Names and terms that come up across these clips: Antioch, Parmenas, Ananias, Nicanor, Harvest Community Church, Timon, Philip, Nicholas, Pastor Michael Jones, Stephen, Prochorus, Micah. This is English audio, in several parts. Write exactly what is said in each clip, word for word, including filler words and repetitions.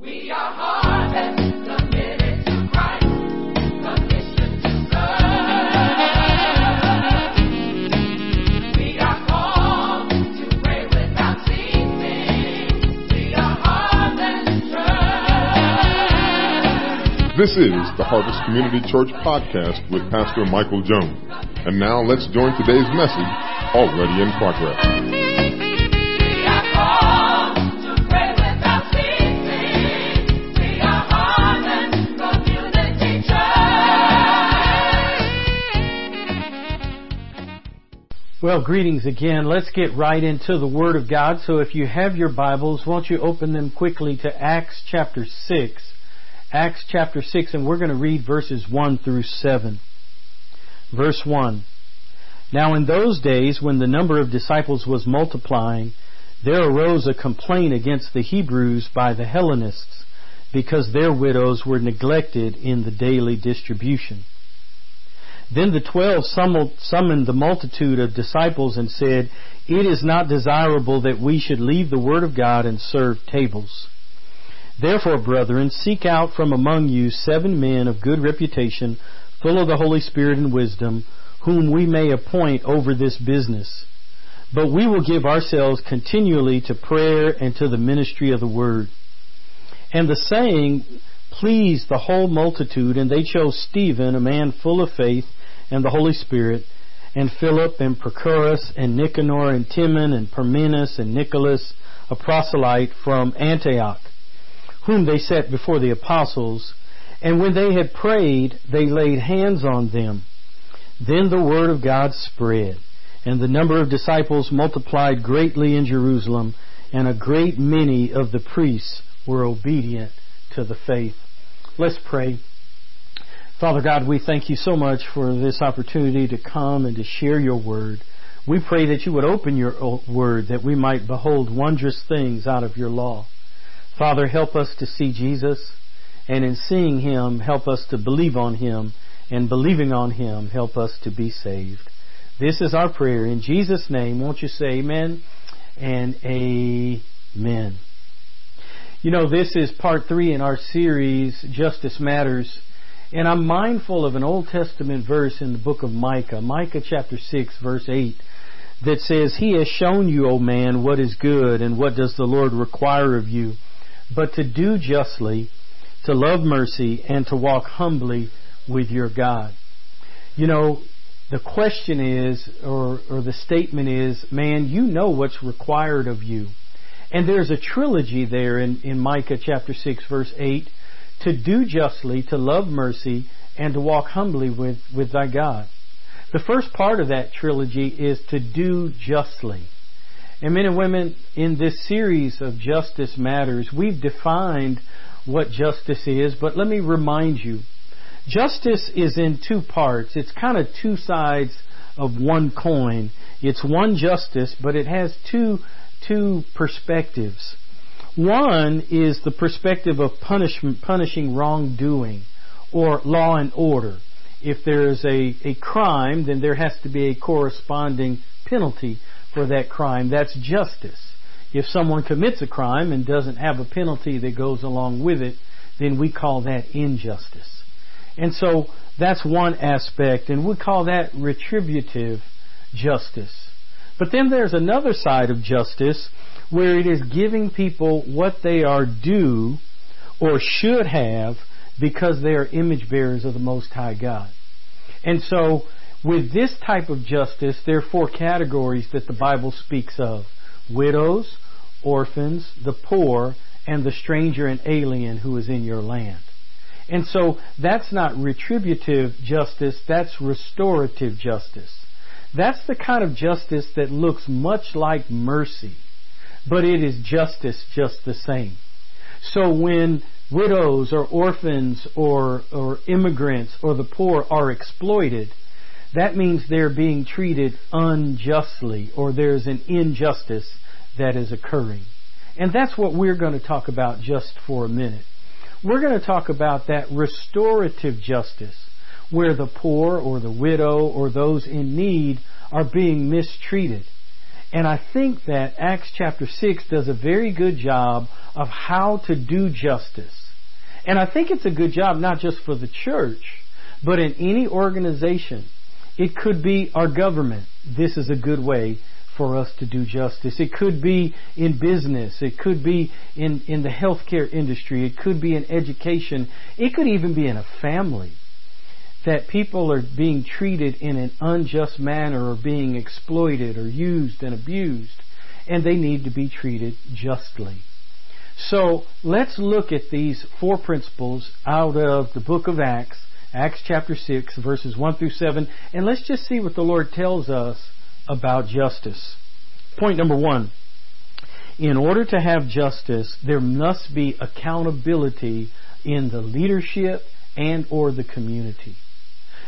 We are harvest, committed to Christ, commissioned to serve. We are called to pray without ceasing. We are Harvest Church. This is the Harvest Community Church podcast with Pastor Michael Jones. And now let's join today's message, Already in Progress. Well, greetings again. Let's get right into the Word of God. So if you have your Bibles, won't you open them quickly to Acts chapter six. Acts chapter six, and we're going to read verses one through seven. Verse one. Now in those days, when the number of disciples was multiplying, there arose a complaint against the Hebrews by the Hellenists, because their widows were neglected in the daily distribution. Then the twelve summoned the multitude of disciples and said, "It is not desirable that we should leave the word of God and serve tables. Therefore, brethren, seek out from among you seven men of good reputation, full of the Holy Spirit and wisdom, whom we may appoint over this business. But we will give ourselves continually to prayer and to the ministry of the word." And the saying pleased the whole multitude, and they chose Stephen, a man full of faith and the Holy Spirit, and Philip, and Prochorus, and Nicanor, and Timon, and Parmenas, and Nicholas, a proselyte from Antioch, whom they set before the apostles. And when they had prayed, they laid hands on them. Then the word of God spread, and the number of disciples multiplied greatly in Jerusalem, and a great many of the priests were obedient to the faith. Let's pray. Father God, we thank you so much for this opportunity to come and to share your word. We pray that you would open your word, that we might behold wondrous things out of your law. Father, help us to see Jesus, and in seeing him, help us to believe on him, and believing on him, help us to be saved. This is our prayer. In Jesus' name, won't you say amen and amen. You know, this is part three in our series, Justice Matters, and I'm mindful of an Old Testament verse in the book of Micah, Micah chapter six, verse eight, that says, "He has shown you, O man, what is good, and what does the Lord require of you, but to do justly, to love mercy, and to walk humbly with your God." You know, the question is, or, or the statement is, man, you know what's required of you. And there's a trilogy there in, in Micah chapter six, verse eight, to do justly, to love mercy, and to walk humbly with, with thy God. The first part of that trilogy is to do justly. And men and women, in this series of Justice Matters, we've defined what justice is, but let me remind you, justice is in two parts. It's kind of two sides of one coin. It's one justice, but it has two Two perspectives. One is the perspective of punishment, punishing wrongdoing, or law and order. If there is a, a crime, then there has to be a corresponding penalty for that crime. That's justice. If someone commits a crime and doesn't have a penalty that goes along with it, then we call that injustice. And so that's one aspect, and we call that retributive justice. But then there's another side of justice where it is giving people what they are due or should have because they are image bearers of the Most High God. And so with this type of justice, there are four categories that the Bible speaks of: widows, orphans, the poor, and the stranger and alien who is in your land. And so that's not retributive justice, that's restorative justice. That's the kind of justice that looks much like mercy, but it is justice just the same. So when widows or orphans or, or immigrants or the poor are exploited, that means they're being treated unjustly, or there's an injustice that is occurring. And that's what we're going to talk about just for a minute. We're going to talk about that restorative justice, where the poor or the widow or those in need are being mistreated. And I think that Acts chapter six does a very good job of how to do justice. And I think it's a good job not just for the church, but in any organization. It could be our government. This is a good way for us to do justice. It could be in business. It could be in, in the healthcare industry. It could be in education. It could even be in a family, that people are being treated in an unjust manner or being exploited or used and abused, and they need to be treated justly. So let's look at these four principles out of the book of Acts, Acts chapter six, verses one through seven, and let's just see what the Lord tells us about justice. Point number one, in order to have justice, there must be accountability in the leadership and or the community.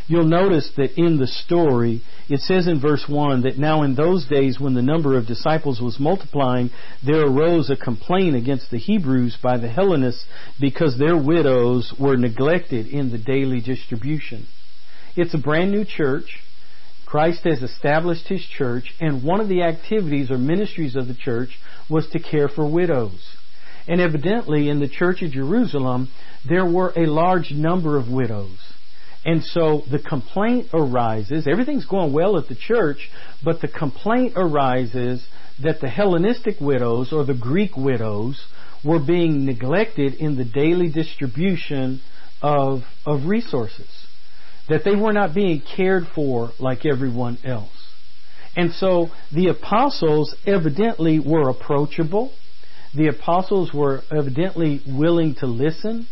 You'll notice that in the story, it says in verse one that now in those days when the number of disciples was multiplying, there arose a complaint against the Hebrews by the Hellenists because their widows were neglected in the daily distribution. It's a brand new church. Christ has established His church, and one of the activities or ministries of the church was to care for widows. And evidently in the church of Jerusalem, there were a large number of widows. And so the complaint arises, everything's going well at the church, but the complaint arises that the Hellenistic widows or the Greek widows were being neglected in the daily distribution of, of resources. That they were not being cared for like everyone else. And so the apostles evidently were approachable. The apostles were evidently willing to listen,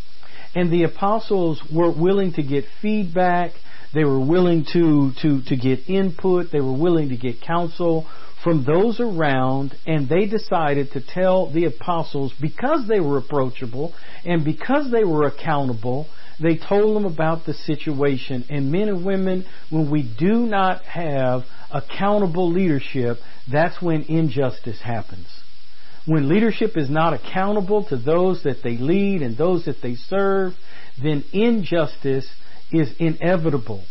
and the apostles were willing to get feedback. They were willing to, to, to get input. They were willing to get counsel from those around, and they decided to tell the apostles, because they were approachable and because they were accountable, they told them about the situation. And men and women, when we do not have accountable leadership, that's when injustice happens. When leadership is not accountable to those that they lead and those that they serve, then injustice is inevitable.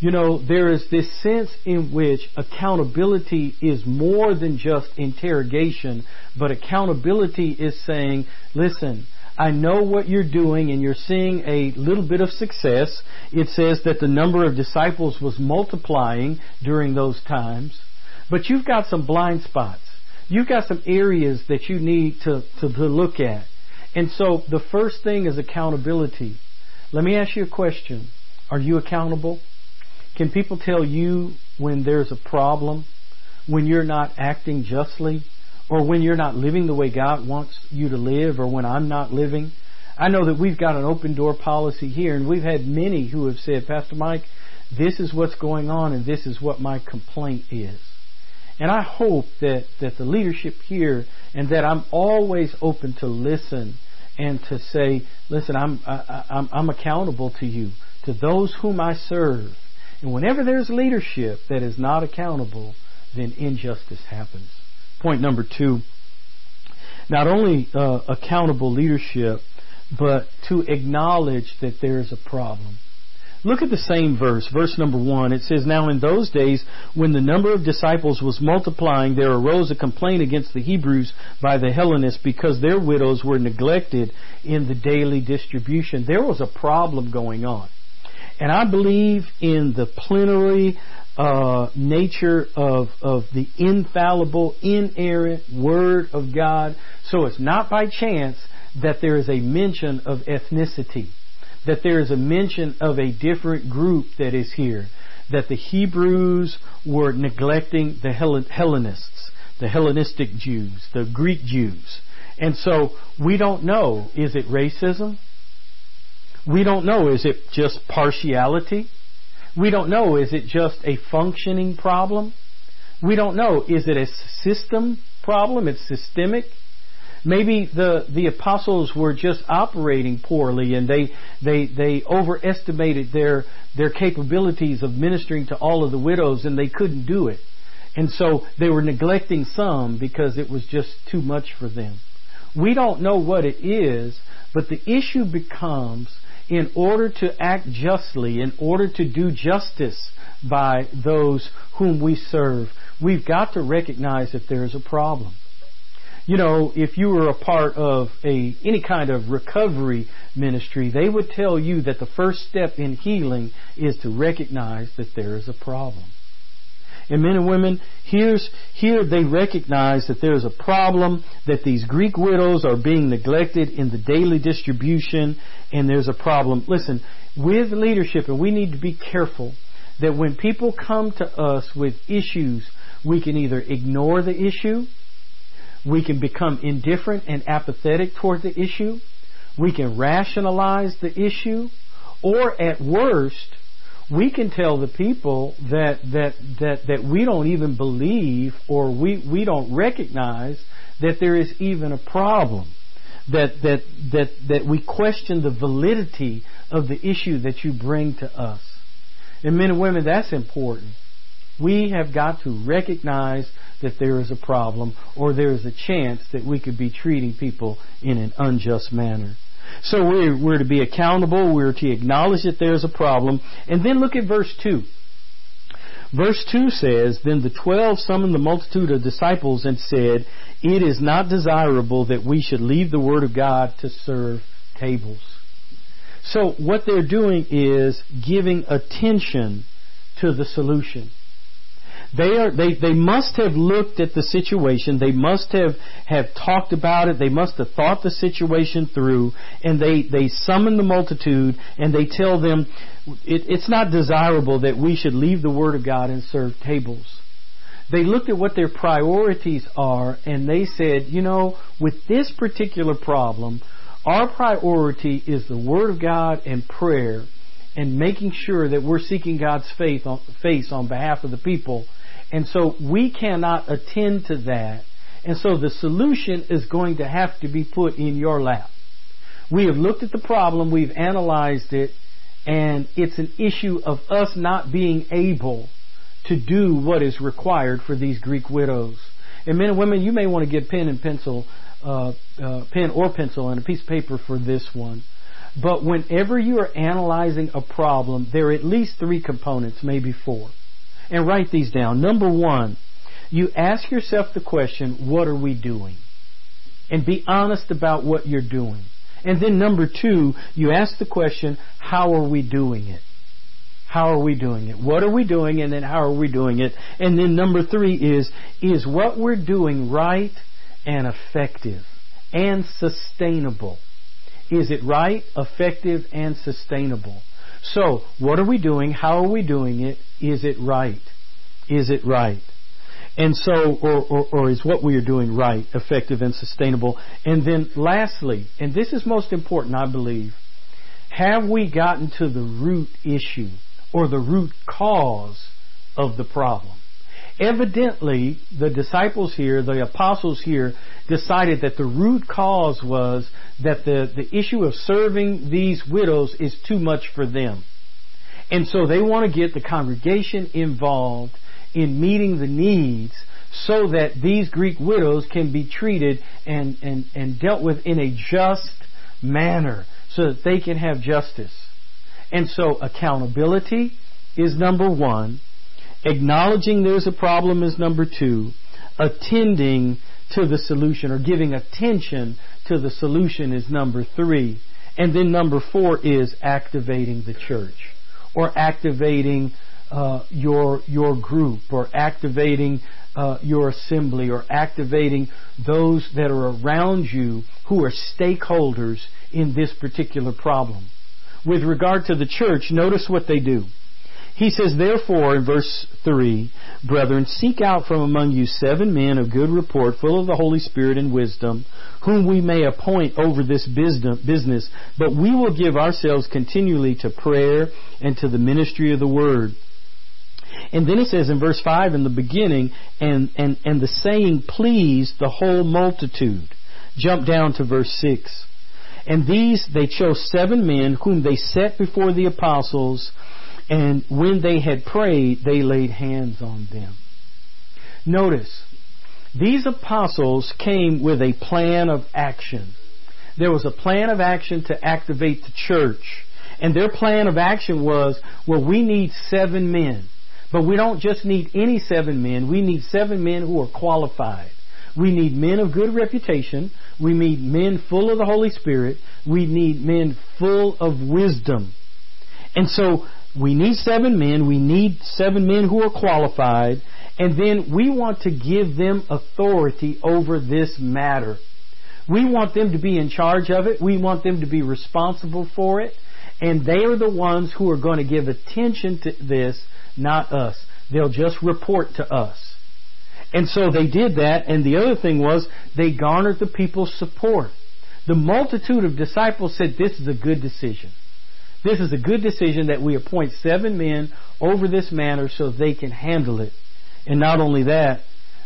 You know, there is this sense in which accountability is more than just interrogation, but accountability is saying, listen, I know what you're doing and you're seeing a little bit of success. It says that the number of disciples was multiplying during those times, but you've got some blind spots. You've got some areas that you need to, to, to look at. And so the first thing is accountability. Let me ask you a question. Are you accountable? Can people tell you when there's a problem, when you're not acting justly, or when you're not living the way God wants you to live, or when I'm not living? I know that we've got an open door policy here, and we've had many who have said, Pastor Mike, this is what's going on, and this is what my complaint is. And I hope that, that the leadership here, and that I'm always open to listen and to say, listen, I'm, I, I'm, I'm accountable to you, to those whom I serve. And whenever there's leadership that is not accountable, then injustice happens. Point number two, not only uh, accountable leadership, but to acknowledge that there is a problem. Look at the same verse, verse number one. It says, now in those days, when the number of disciples was multiplying, there arose a complaint against the Hebrews by the Hellenists because their widows were neglected in the daily distribution. There was a problem going on. And I believe in the plenary uh, nature of, of the infallible, inerrant Word of God. So it's not by chance that there is a mention of ethnicity, that there is a mention of a different group that is here, that the Hebrews were neglecting the Hellenists, the Hellenistic Jews, the Greek Jews. And so we don't know, is it racism? We don't know, is it just partiality? We don't know, is it just a functioning problem? We don't know, is it a system problem? It's systemic. Maybe the, the apostles were just operating poorly, and they they they overestimated their their capabilities of ministering to all of the widows, and they couldn't do it. And so they were neglecting some because it was just too much for them. We don't know what it is, but the issue becomes in order to act justly, in order to do justice by those whom we serve. We've got to recognize that there is a problem. You know, if you were a part of a any kind of recovery ministry, they would tell you that the first step in healing is to recognize that there is a problem. And men and women, here's, here they recognize that there's a problem, that these Greek widows are being neglected in the daily distribution, and there's a problem. Listen, with leadership, and we need to be careful that when people come to us with issues, we can either ignore the issue, we can become indifferent and apathetic toward the issue, we can rationalize the issue, or at worst, we can tell the people that that that that we don't even believe, or we, we don't recognize that there is even a problem, that that that that we question the validity of the issue that you bring to us. And men and women, that's important. We have got to recognize that there is a problem, or there is a chance that we could be treating people in an unjust manner. So we're, we're to be accountable, we're to acknowledge that there's a problem. And then look at verse two. Verse two says, "Then the twelve summoned the multitude of disciples and said, 'It is not desirable that we should leave the word of God to serve tables.'" So what they're doing is giving attention to the solution. They are they, they must have looked at the situation. They must have, have talked about it. They must have thought the situation through. And they, they summon the multitude and they tell them, it, it's not desirable that we should leave the Word of God and serve tables. They looked at what their priorities are and they said, you know, with this particular problem, our priority is the Word of God and prayer, and making sure that we're seeking God's faith on, face on behalf of the people. And so we cannot attend to that. And so the solution is going to have to be put in your lap. We have looked at the problem, we've analyzed it, and it's an issue of us not being able to do what is required for these Greek widows. And men and women, you may want to get pen and pencil, uh, uh, pen or pencil and a piece of paper for this one. But whenever you are analyzing a problem, there are at least three components, maybe four. And write these down. Number one, you ask yourself the question, what are we doing? And be honest about what you're doing. And then number two, you ask the question, how are we doing it? How are we doing it? What are we doing? And then how are we doing it? And then number three is, is what we're doing right and effective and sustainable? Is it right, effective, and sustainable? So, what are we doing? How are we doing it? Is it right? Is it right? And so, or, or, or is what we are doing right, effective, and sustainable? And then lastly, and this is most important, I believe, have we gotten to the root issue or the root cause of the problem? Evidently, the disciples here, the apostles here, decided that the root cause was that the, the issue of serving these widows is too much for them. And so they want to get the congregation involved in meeting the needs so that these Greek widows can be treated and, and, and dealt with in a just manner so that they can have justice. And so accountability is number one. Acknowledging there's a problem is number two. Attending to the solution or giving attention to the solution is number three. And then number four is activating the church or activating uh, your your group or activating uh, your assembly or activating those that are around you who are stakeholders in this particular problem. With regard to the church, notice what they do. He says, therefore, in verse three, "Brethren, seek out from among you seven men of good report, full of the Holy Spirit and wisdom, whom we may appoint over this business, but we will give ourselves continually to prayer and to the ministry of the word." And then he says in verse five, in the beginning, and, and, and the saying pleased the whole multitude. Jump down to verse six. "And these they chose seven men, whom they set before the apostles, and when they had prayed, they laid hands on them." Notice, these apostles came with a plan of action. There was a plan of action to activate the church. And their plan of action was, well, we need seven men. But we don't just need any seven men. We need seven men who are qualified. We need men of good reputation. We need men full of the Holy Spirit. We need men full of wisdom. And so we need seven men. We need seven men who are qualified. And then we want to give them authority over this matter. We want them to be in charge of it. We want them to be responsible for it. And they are the ones who are going to give attention to this, not us. They'll just report to us. And so they did that. And the other thing was they garnered the people's support. The multitude of disciples said, this is a good decision. This is a good decision that we appoint seven men over this matter so they can handle it. And not only that,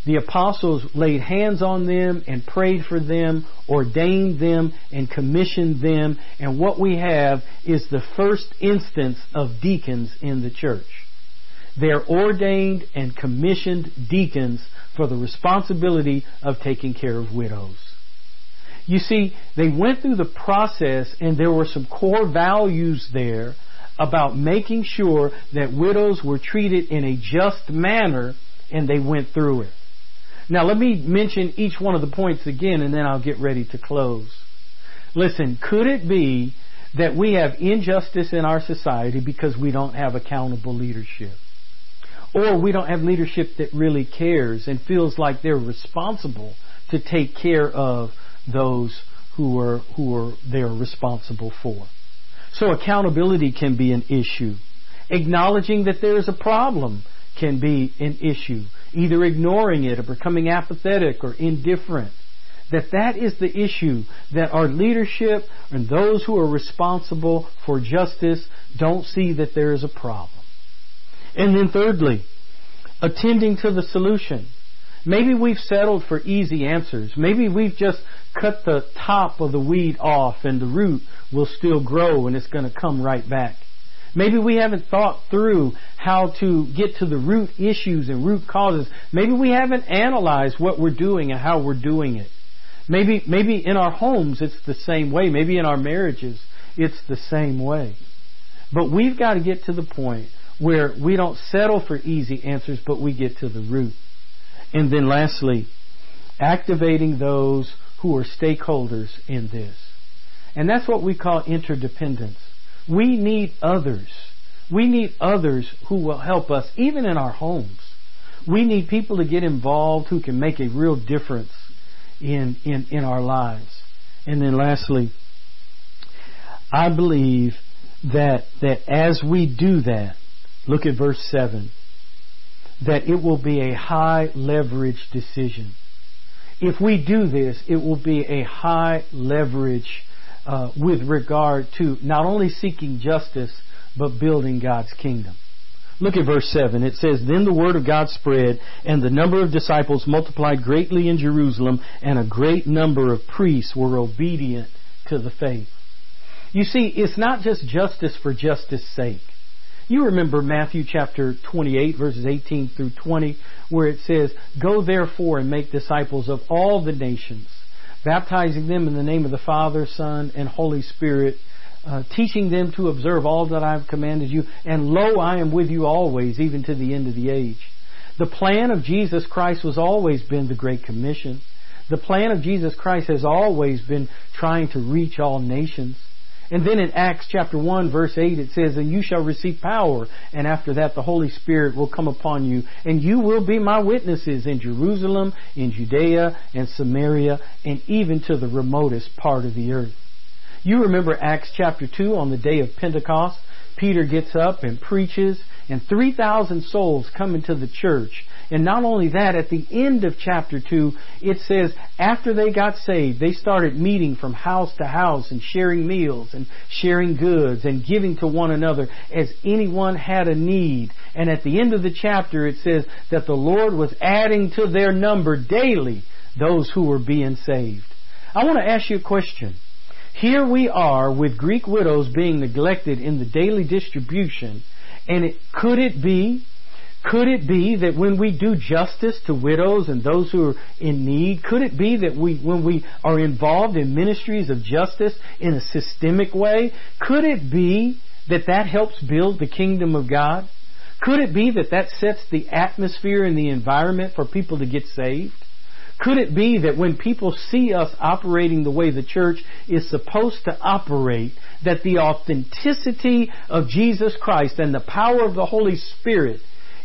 the apostles laid hands on them and prayed for them, ordained them, and commissioned them. And what we have is the first instance of deacons in the church. They're ordained and commissioned deacons for the responsibility of taking care of widows. You see, they went through the process, and there were some core values there about making sure that widows were treated in a just manner, and they went through it. Now, let me mention each one of the points again, and then I'll get ready to close. Listen, could it be that we have injustice in our society because we don't have accountable leadership? Or we don't have leadership that really cares and feels like they're responsible to take care of those who are who are they're responsible for. So accountability can be an issue. Acknowledging that there is a problem can be an issue. Either ignoring it or becoming apathetic or indifferent. That that is the issue, that our leadership and those who are responsible for justice don't see that there is a problem. And then thirdly, attending to the solution. Maybe we've settled for easy answers. Maybe we've just cut the top of the weed off and the root will still grow and it's going to come right back. Maybe we haven't thought through how to get to the root issues and root causes. Maybe we haven't analyzed what we're doing and how we're doing it. Maybe, maybe in our homes it's the same way. Maybe in our marriages it's the same way. But we've got to get to the point where we don't settle for easy answers, but we get to the root. And then lastly, activating those who are stakeholders in this. And that's what we call interdependence. We need others. We need others who will help us, even in our homes. We need people to get involved who can make a real difference in, in, in our lives. And then lastly, I believe that, that as we do that, look at verse seven. That it will be a high leverage decision. If we do this, it will be a high leverage uh, with regard to not only seeking justice, but building God's kingdom. Look at verse seven. It says, "Then the word of God spread, and the number of disciples multiplied greatly in Jerusalem, and a great number of priests were obedient to the faith." You see, it's not just justice for justice's sake. You remember Matthew chapter twenty-eight, verses eighteen through twenty, where it says, "Go therefore and make disciples of all the nations, baptizing them in the name of the Father, Son, and Holy Spirit, uh, teaching them to observe all that I have commanded you. And lo, I am with you always, even to the end of the age." The plan of Jesus Christ has always been the Great Commission. The plan of Jesus Christ has always been trying to reach all nations. And then in Acts chapter one, verse eight, it says, "And you shall receive power, and after that the Holy Spirit will come upon you, and you will be my witnesses in Jerusalem, in Judea, and Samaria, and even to the remotest part of the earth." You remember Acts chapter two, on the day of Pentecost, Peter gets up and preaches, and three thousand souls come into the church. And not only that, at the end of chapter two, it says, after they got saved, they started meeting from house to house and sharing meals and sharing goods and giving to one another as anyone had a need. And at the end of the chapter, it says that the Lord was adding to their number daily those who were being saved. I want to ask you a question. Here we are with Greek widows being neglected in the daily distribution, and it, could it be Could it be that when we do justice to widows and those who are in need, could it be that we, when we are involved in ministries of justice in a systemic way, could it be that that helps build the kingdom of God? Could it be that that sets the atmosphere and the environment for people to get saved? Could it be that when people see us operating the way the church is supposed to operate, that the authenticity of Jesus Christ and the power of the Holy Spirit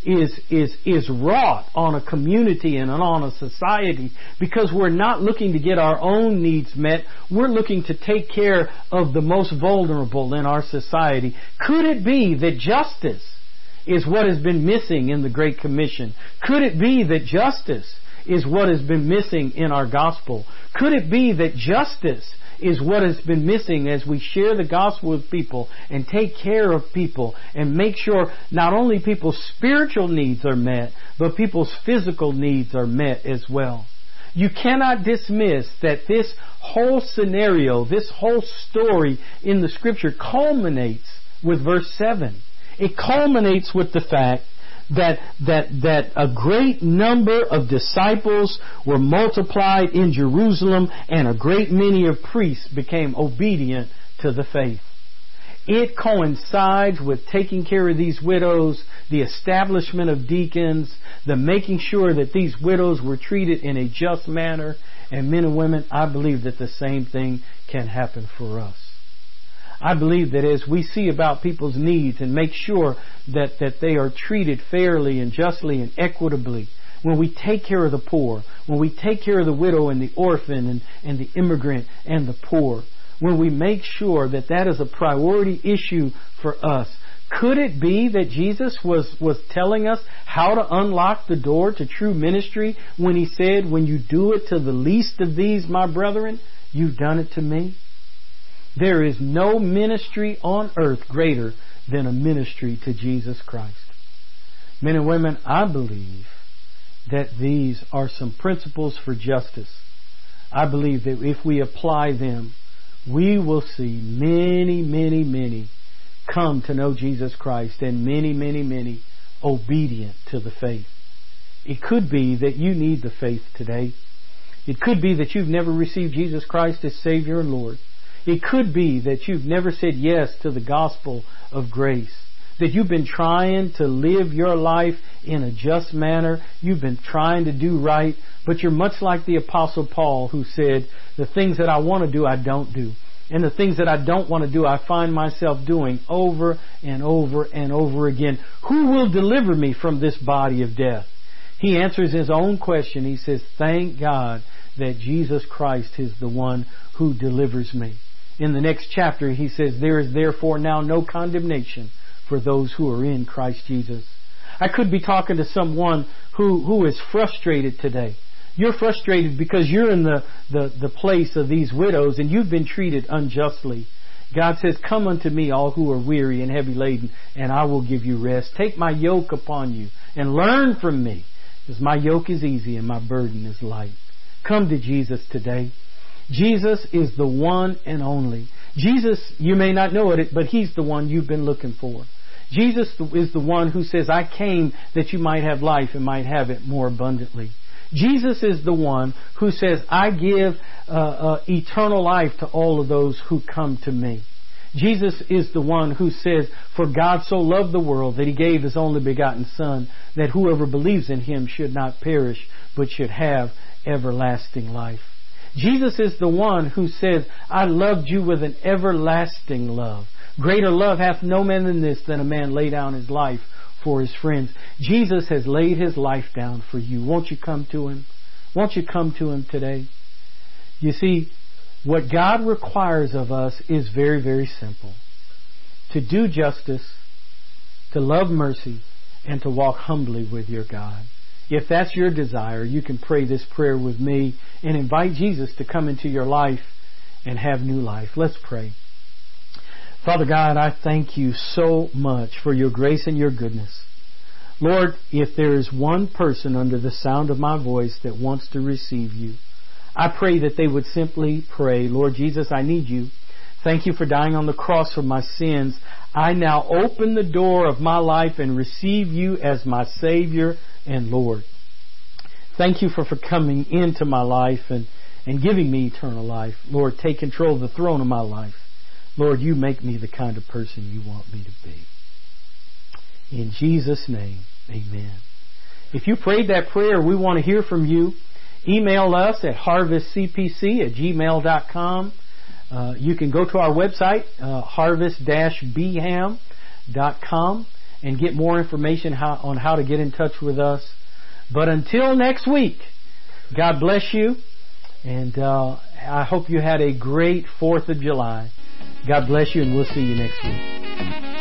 is is is wrought on a community and on a society, because we're not looking to get our own needs met. We're looking to take care of the most vulnerable in our society. Could it be that justice is what has been missing in the Great Commission? Could it be that justice is what has been missing in our gospel? Could it be that justice is what has been missing as we share the gospel with people and take care of people and make sure not only people's spiritual needs are met, but people's physical needs are met as well? You cannot dismiss that this whole scenario, this whole story in the Scripture culminates with verse seven. It culminates with the fact that that that a great number of disciples were multiplied in Jerusalem, and a great many of priests became obedient to the faith. It coincides with taking care of these widows, the establishment of deacons, the making sure that these widows were treated in a just manner. And men and women, I believe that the same thing can happen for us. I believe that as we see about people's needs and make sure that, that they are treated fairly and justly and equitably, when we take care of the poor, when we take care of the widow and the orphan and, and the immigrant and the poor, when we make sure that that is a priority issue for us, could it be that Jesus was, was telling us how to unlock the door to true ministry when He said, "When you do it to the least of these, my brethren, you've done it to me"? There is no ministry on earth greater than a ministry to Jesus Christ. Men and women, I believe that these are some principles for justice. I believe that if we apply them, we will see many, many, many come to know Jesus Christ, and many, many, many obedient to the faith. It could be that you need the faith today. It could be that you've never received Jesus Christ as Savior and Lord. It could be that you've never said yes to the gospel of grace, that you've been trying to live your life in a just manner, you've been trying to do right, but you're much like the Apostle Paul, who said, "The things that I want to do, I don't do. And the things that I don't want to do, I find myself doing over and over and over again. Who will deliver me from this body of death?" He answers his own question. He says, "Thank God that Jesus Christ is the one who delivers me." In the next chapter, he says, "There is therefore now no condemnation for those who are in Christ Jesus." I could be talking to someone who, who is frustrated today. You're frustrated because you're in the, the, the place of these widows and you've been treated unjustly. God says, "Come unto me, all who are weary and heavy laden, and I will give you rest. Take my yoke upon you and learn from me, because my yoke is easy and my burden is light." Come to Jesus today. Jesus is the one and only. Jesus, you may not know it, but He's the one you've been looking for. Jesus is the one who says, "I came that you might have life and might have it more abundantly." Jesus is the one who says, "I give uh, uh, eternal life to all of those who come to me." Jesus is the one who says, "For God so loved the world that He gave His only begotten Son, that whoever believes in Him should not perish, but should have everlasting life." Jesus is the one who says, "I loved you with an everlasting love. Greater love hath no man than this, than a man lay down his life for his friends." Jesus has laid His life down for you. Won't you come to Him? Won't you come to Him today? You see, what God requires of us is very, very simple. To do justice, to love mercy, and to walk humbly with your God. If that's your desire, you can pray this prayer with me and invite Jesus to come into your life and have new life. Let's pray. Father God, I thank You so much for Your grace and Your goodness. Lord, if there is one person under the sound of my voice that wants to receive You, I pray that they would simply pray, "Lord Jesus, I need You. Thank you for dying on the cross for my sins. I now open the door of my life and receive you as my Savior and Lord. Thank you for, for coming into my life and, and giving me eternal life. Lord, take control of the throne of my life. Lord, you make me the kind of person you want me to be. In Jesus' name, amen. If you prayed that prayer, we want to hear from you. Email us at harvest c p c at gmail dot com. Uh, you can go to our website, uh, harvest dash b ham dot com, and get more information how, on how to get in touch with us. But until next week, God bless you, and uh, I hope you had a great fourth of July. God bless you, and we'll see you next week.